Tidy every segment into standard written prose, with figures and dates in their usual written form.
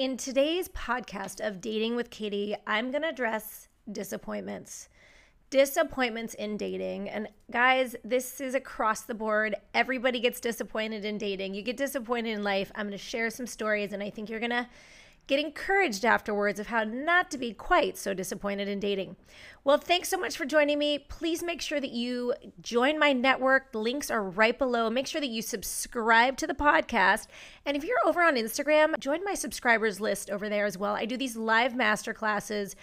In today's podcast of Dating with Katy, I'm going to address disappointments in dating. And guys, this is across the board. Everybody gets disappointed in dating. You get disappointed in life. I'm going to share some stories, and I think you're going to get encouraged afterwards of how not to be quite so disappointed in dating. Well, thanks so much for joining me. Please make sure that you join my network. The links are right below. Make sure that you subscribe to the podcast. And if you're over on Instagram, join my subscribers list over there as well. I do these live masterclasses.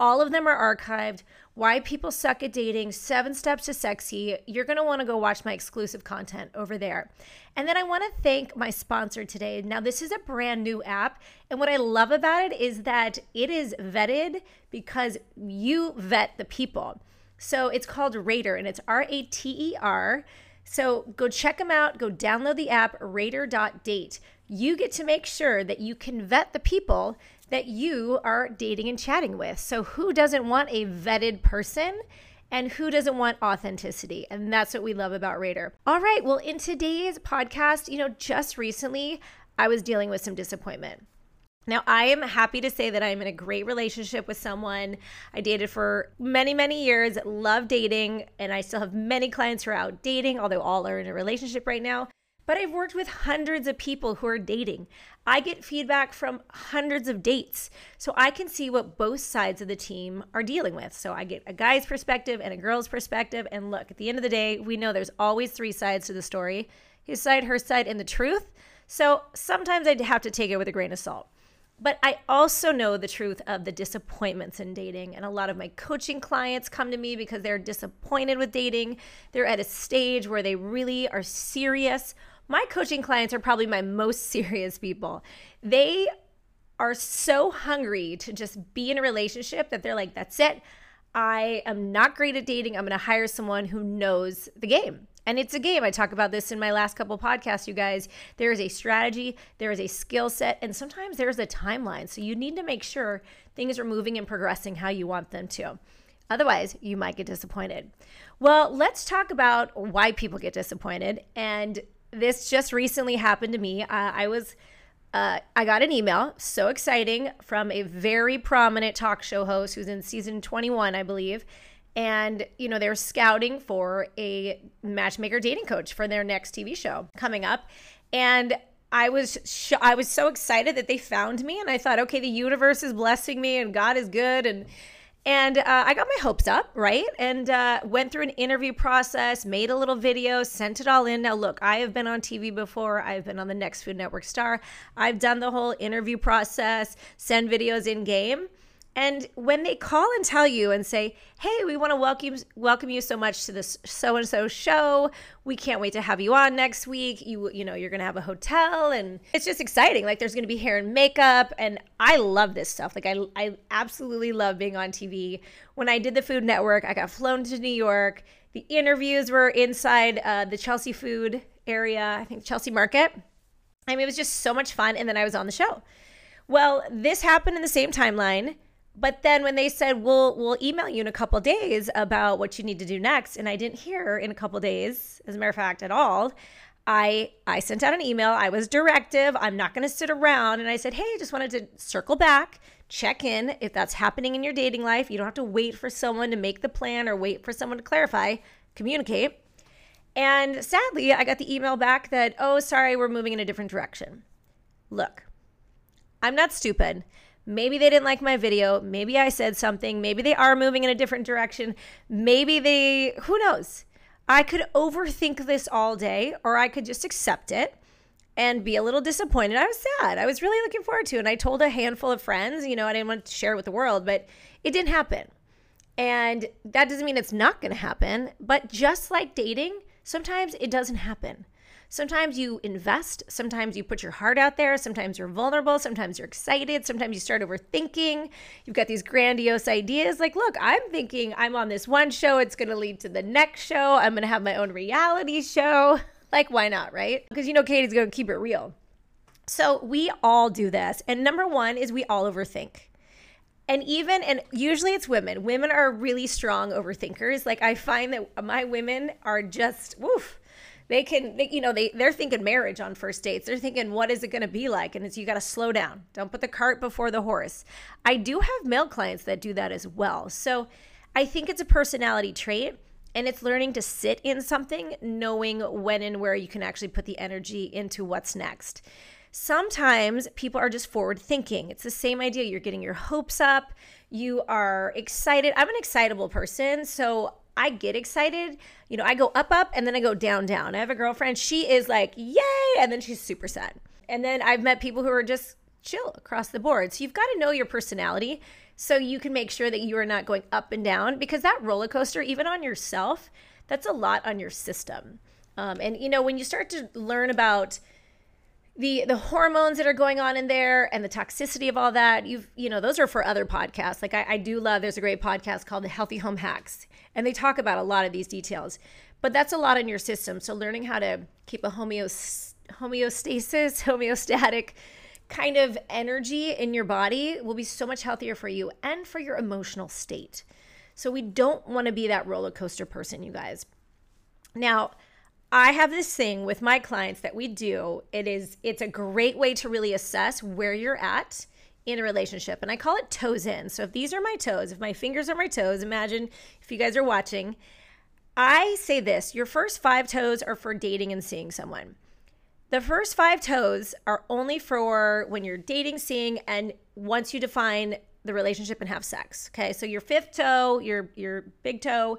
All of them are archived. Why People Suck at Dating, 7 Steps to Sexy. You're going to want to go watch my exclusive content over there. And then I want to thank my sponsor today. Now, this is a brand new app, and what I love about it is that it is vetted because you vet the people. So it's called Rater, and it's R-A-T-E-R. So go check them out. Go download the app, rater.date. You get to make sure that you can vet the people that you are dating and chatting with. So who doesn't want a vetted person, and who doesn't want authenticity? And that's what we love about Rater. All right, well, in today's podcast, just recently, I was dealing with some disappointment. Now, I am happy to say that I'm in a great relationship with someone I dated for many, many years, love dating, and I still have many clients who are out dating, although all are in a relationship right now. But I've worked with hundreds of people who are dating. I get feedback from hundreds of dates, so I can see what both sides of the team are dealing with. So I get a guy's perspective and a girl's perspective, and look, at the end of the day, we know there's always three sides to the story, his side, her side, and the truth. So sometimes I have to take it with a grain of salt. But I also know the truth of the disappointments in dating. And a lot of my coaching clients come to me because they're disappointed with dating. They're at a stage where they really are serious. My coaching clients are probably my most serious people. They are so hungry to just be in a relationship that they're like, that's it. I am not great at dating. I'm going to hire someone who knows the game. And it's a game. I talk about this in my last couple podcasts, you guys. There is a strategy, there is a skill set, and sometimes there's a timeline. So you need to make sure things are moving and progressing how you want them to. Otherwise, you might get disappointed. Well, let's talk about why people get disappointed. And this just recently happened to me. I got an email, so exciting, from a very prominent talk show host who's in season 21, I believe. And, they're scouting for a matchmaker dating coach for their next TV show coming up. And I was so excited that they found me. And I thought, okay, the universe is blessing me and God is good. And I got my hopes up, right? And went through an interview process, made a little video, sent it all in. Now, look, I have been on TV before. I've been on the Next Food Network Star. I've done the whole interview process, send videos in game. And when they call and tell you and say, hey, we want to welcome you so much to this so-and-so show. We can't wait to have you on next week. You're going to have a hotel, and it's just exciting. Like, there's going to be hair and makeup, and I love this stuff. Like, I absolutely love being on TV. When I did the Food Network, I got flown to New York. The interviews were inside the Chelsea food area, I think Chelsea Market. I mean, it was just so much fun, and then I was on the show. Well, this happened in the same timeline. But then when they said, we'll email you in a couple of days about what you need to do next, and I didn't hear in a couple of days, as a matter of fact, at all, I sent out an email. I was directive. I'm not going to sit around. And I said, hey, just wanted to circle back, check in. If that's happening in your dating life, you don't have to wait for someone to make the plan or wait for someone to clarify. Communicate. And sadly, I got the email back that, oh, sorry, we're moving in a different direction. Look, I'm not stupid. Maybe they didn't like my video. Maybe I said something. Maybe they are moving in a different direction. Maybe they, who knows? I could overthink this all day, or I could just accept it and be a little disappointed. I was sad. I was really looking forward to it. And I told a handful of friends, I didn't want to share it with the world, but it didn't happen. And that doesn't mean it's not going to happen. But just like dating, sometimes it doesn't happen. Sometimes you invest, sometimes you put your heart out there, sometimes you're vulnerable, sometimes you're excited, sometimes you start overthinking, you've got these grandiose ideas like, look, I'm thinking I'm on this one show, it's going to lead to the next show, I'm going to have my own reality show, like why not, right? Because Katie's going to keep it real. So we all do this, and number one is we all overthink. And usually it's women. Women are really strong overthinkers. Like I find that my women are just, woof. They're thinking marriage on first dates. They're thinking, what is it going to be like? And it's, you got to slow down. Don't put the cart before the horse. I do have male clients that do that as well. So I think it's a personality trait, and it's learning to sit in something, knowing when and where you can actually put the energy into what's next. Sometimes people are just forward thinking. It's the same idea. You're getting your hopes up. You are excited. I'm an excitable person, so I get excited. You know, I go up, up, and then I go down, down. I have a girlfriend. She is like, yay, and then she's super sad. And then I've met people who are just chill across the board. So you've got to know your personality so you can make sure that you are not going up and down, because that roller coaster, even on yourself, that's a lot on your system. And, you know, when you start to learn about the hormones that are going on in there and the toxicity of all that, those are for other podcasts. Like I do love, there's a great podcast called The Healthy Home Hacks, and they talk about a lot of these details, but that's a lot in your system. So learning how to keep a homeostatic kind of energy in your body will be so much healthier for you and for your emotional state. So we don't want to be that roller coaster person, you guys. Now, I have this thing with my clients that we do. It's a great way to really assess where you're at in a relationship. And I call it toes in. So if these are my toes, if my fingers are my toes, imagine if you guys are watching, I say this, your first 5 toes are for dating and seeing someone. The first 5 toes are only for when you're dating, seeing, and once you define the relationship and have sex. Okay, so your 5th toe, your big toe,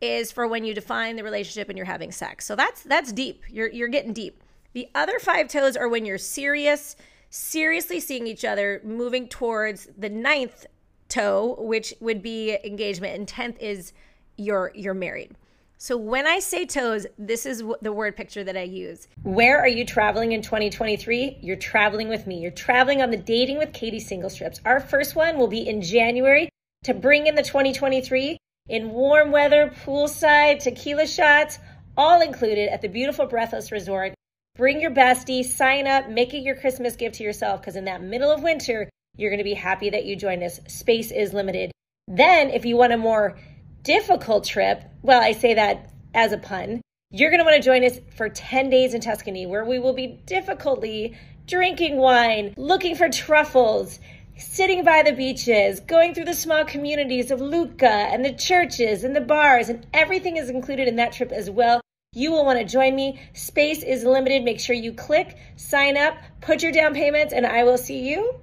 is for when you define the relationship and you're having sex. So that's deep. You're getting deep. The other 5 toes are when you're seriously seeing each other, moving towards the 9th toe, which would be engagement, and 10th is you're married. So when I say toes, this is the word picture that I use. Where are you traveling in 2023? You're traveling with me. You're traveling on the Dating with Katy Single Strips. Our first one will be in January to bring in the 2023 in warm weather, poolside, tequila shots, all included at the beautiful Breathless Resort. Bring your bestie, sign up, make it your Christmas gift to yourself, because in that middle of winter, you're going to be happy that you joined us. Space is limited. Then if you want a more difficult trip, well, I say that as a pun, you're going to want to join us for 10 days in Tuscany, where we will be difficultly drinking wine, looking for truffles, sitting by the beaches, going through the small communities of Lucca and the churches and the bars, and everything is included in that trip as well. You will want to join me. Space is limited. Make sure you click, sign up, put your down payments, and I will see you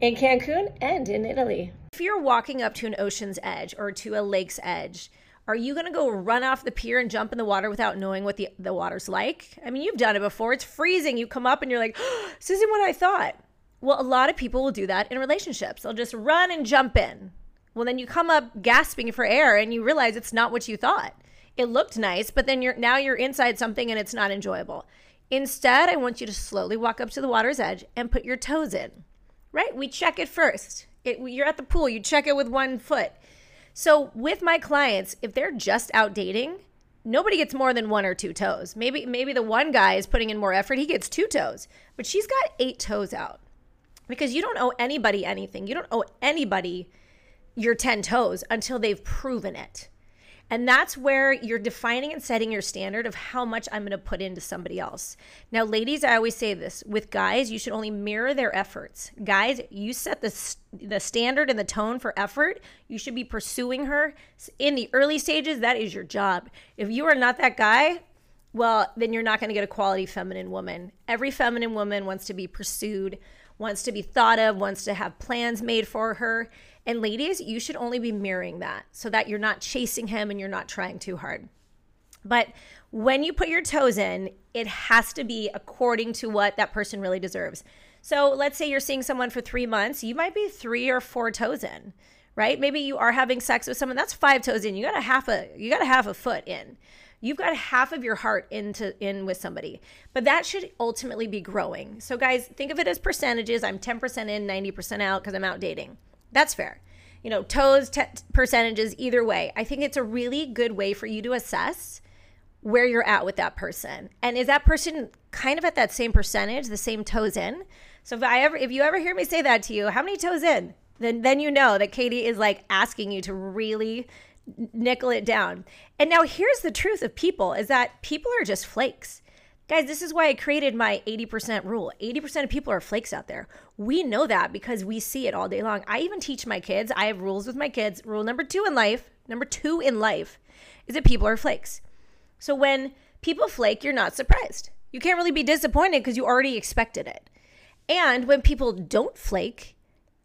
in Cancun and in Italy. If you're walking up to an ocean's edge or to a lake's edge, are you going to go run off the pier and jump in the water without knowing what the water's like? I mean, you've done it before. It's freezing. You come up and you're like, oh, this isn't what I thought. Well, a lot of people will do that in relationships. They'll just run and jump in. Well, then you come up gasping for air and you realize it's not what you thought. It looked nice, but then now you're inside something and it's not enjoyable. Instead, I want you to slowly walk up to the water's edge and put your toes in, right? We check it first. You're at the pool, you check it with one foot. So with my clients, if they're just out dating, nobody gets more than 1 or 2 toes. Maybe the one guy is putting in more effort, he gets 2 toes, but she's got 8 toes out, because you don't owe anybody anything. You don't owe anybody your 10 toes until they've proven it. And that's where you're defining and setting your standard of how much I'm going to put into somebody else. Now, ladies, I always say this. With guys, you should only mirror their efforts. Guys, you set the standard and the tone for effort. You should be pursuing her in the early stages. That is your job. If you are not that guy, well, then you're not going to get a quality feminine woman. Every feminine woman wants to be pursued, wants to be thought of, wants to have plans made for her. And ladies, you should only be mirroring that so that you're not chasing him and you're not trying too hard. But when you put your toes in, it has to be according to what that person really deserves. So let's say you're seeing someone for 3 months. You might be 3 or 4 toes in, right? Maybe you are having sex with someone. That's 5 toes in. You got a half a foot in. You've got half of your heart in with somebody, but that should ultimately be growing. So guys, think of it as percentages. I'm 10% in, 90% out because I'm out dating. That's fair. You know, toes, percentages, either way. I think it's a really good way for you to assess where you're at with that person. And is that person kind of at that same percentage, the same toes in? So if you ever hear me say that to you, how many toes in? Then you know that Katy is like asking you to really nickel it down. And now here's the truth of people is that people are just flakes. Guys, this is why I created my 80% rule. 80% of people are flakes out there. We know that because we see it all day long. I even teach my kids. I have rules with my kids. Rule number two in life is that people are flakes. So when people flake, you're not surprised. You can't really be disappointed because you already expected it. And when people don't flake,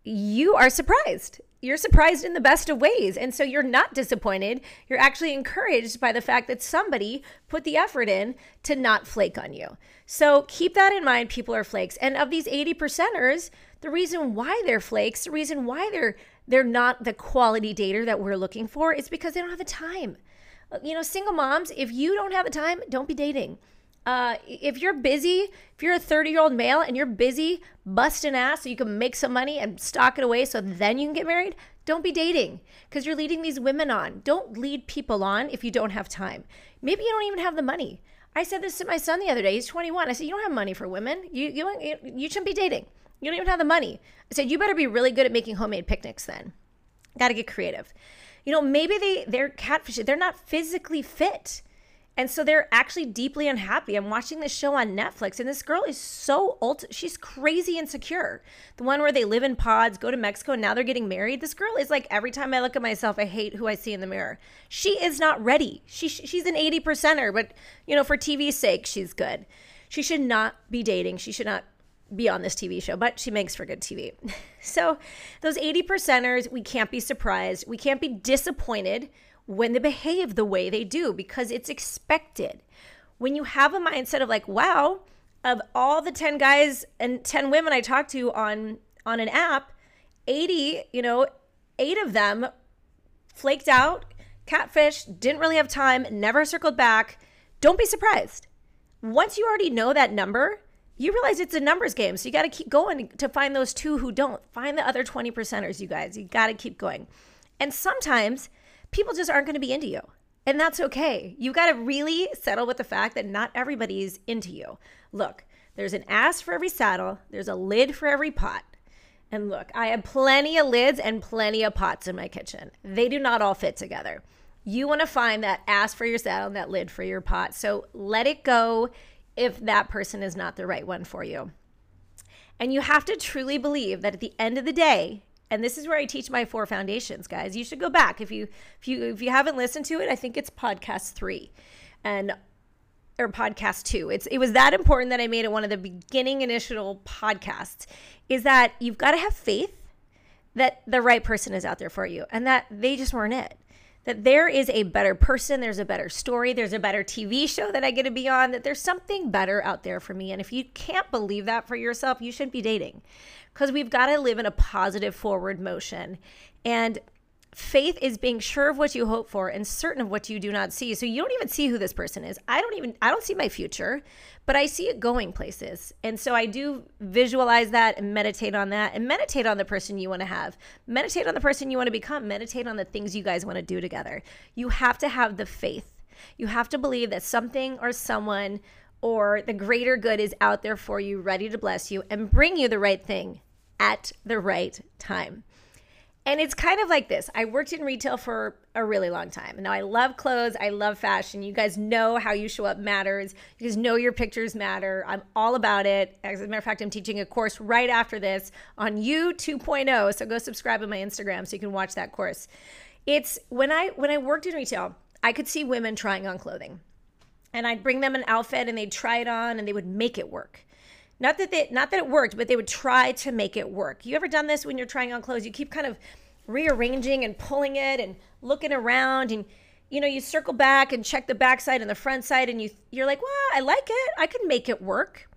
you are surprised. You're surprised in the best of ways. And so you're not disappointed. You're actually encouraged by the fact that somebody put the effort in to not flake on you. So keep that in mind. People are flakes. And of these 80%ers, the reason why they're flakes, the reason why they're not the quality dater that we're looking for is because they don't have the time. You know, single moms, if you don't have the time, don't be dating. If you're busy, if you're a 30-year-old male and you're busy busting ass so you can make some money and stock it away so then you can get married, don't be dating because you're leading these women on. Don't lead people on if you don't have time. Maybe you don't even have the money. I said this to my son the other day. He's 21. I said, you don't have money for women. You shouldn't be dating. You don't even have the money. I said, you better be really good at making homemade picnics then. Got to get creative. You know, maybe they're catfishing. They're not physically fit. And so they're actually deeply unhappy. I'm watching this show on Netflix, and this girl is so old. She's crazy insecure. The one where they live in pods, go to Mexico, and now they're getting married. This girl is like, every time I look at myself, I hate who I see in the mirror. She is not ready. She's an 80%er, but, you know, for TV's sake, she's good. She should not be dating. She should not be on this TV show, but she makes for good TV. So those 80%ers, we can't be surprised. We can't be disappointed when they behave the way they do, because it's expected. When you have a mindset of like, wow, of all the 10 guys and 10 women I talked to on an app, 8 of them flaked out, catfished, didn't really have time, never circled back. Don't be surprised. Once you already know that number, you realize it's a numbers game. So you got to keep going to find those 2 who don't. Find the other 20%ers, you guys. You got to keep going. And sometimes people just aren't going to be into you. And that's okay. You got to really settle with the fact that not everybody's into you. Look, there's an ass for every saddle. There's a lid for every pot. And look, I have plenty of lids and plenty of pots in my kitchen. They do not all fit together. You want to find that ass for your saddle and that lid for your pot. So let it go if that person is not the right one for you. And you have to truly believe that at the end of the day, and this is where I teach my 4 foundations, guys. You should go back if you haven't listened to it. I think it's podcast 3, or podcast 2. It was that important that I made it one of the beginning initial podcasts. Is that you've got to have faith that the right person is out there for you, and that they just weren't it. That there is a better person, there's a better story, there's a better TV show that I get to be on, that there's something better out there for me. And if you can't believe that for yourself, you shouldn't be dating, because we've got to live in a positive forward motion. And faith is being sure of what you hope for and certain of what you do not see. So you don't even see who this person is. I don't see my future, but I see it going places. And so I do visualize that and meditate on that, and meditate on the person you want to have. Meditate on the person you want to become. Meditate on the things you guys want to do together. You have to have the faith. You have to believe that something or someone or the greater good is out there for you, ready to bless you and bring you the right thing at the right time. And it's kind of like this. I worked in retail for a really long time. Now, I love clothes. I love fashion. You guys know how you show up matters. You guys know your pictures matter. I'm all about it. As a matter of fact, I'm teaching a course right after this on U2.0. So go subscribe on my Instagram so you can watch that course. It's when I worked in retail, I could see women trying on clothing. And I'd bring them an outfit and they'd try it on and they would make it work. Not that it worked, but they would try to make it work. You ever done this when you're trying on clothes? You keep kind of rearranging and pulling it and looking around, and you circle back and check the back side and the front side, and you're like, well, I like it. I can make it work.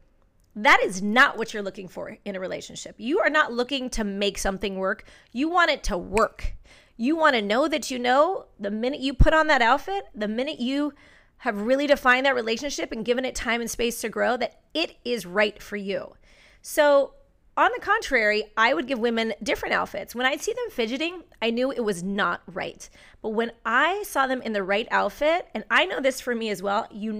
That is not what you're looking for in a relationship. You are not looking to make something work. You want it to work. You want to know that the minute you put on that outfit, the minute you have really defined that relationship and given it time and space to grow, that it is right for you. So on the contrary, I would give women different outfits. When I'd see them fidgeting, I knew it was not right. But when I saw them in the right outfit, and I know this for me as well, When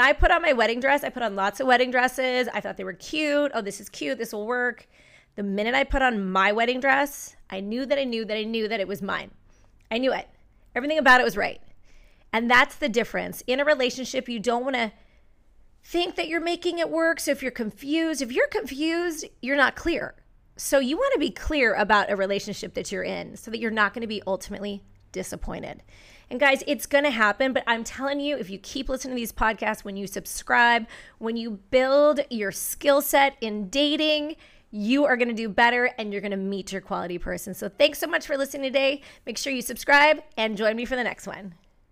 I put on my wedding dress, I put on lots of wedding dresses. I thought they were cute. Oh, this is cute. This will work. The minute I put on my wedding dress, I knew that it was mine. I knew it. Everything about it was right. And that's the difference. In a relationship, you don't want to think that you're making it work. So if you're confused, you're not clear. So you want to be clear about a relationship that you're in so that you're not going to be ultimately disappointed. And guys, it's going to happen, but I'm telling you, if you keep listening to these podcasts, when you subscribe, when you build your skill set in dating, you are going to do better and you're going to meet your quality person. So thanks so much for listening today. Make sure you subscribe and join me for the next one.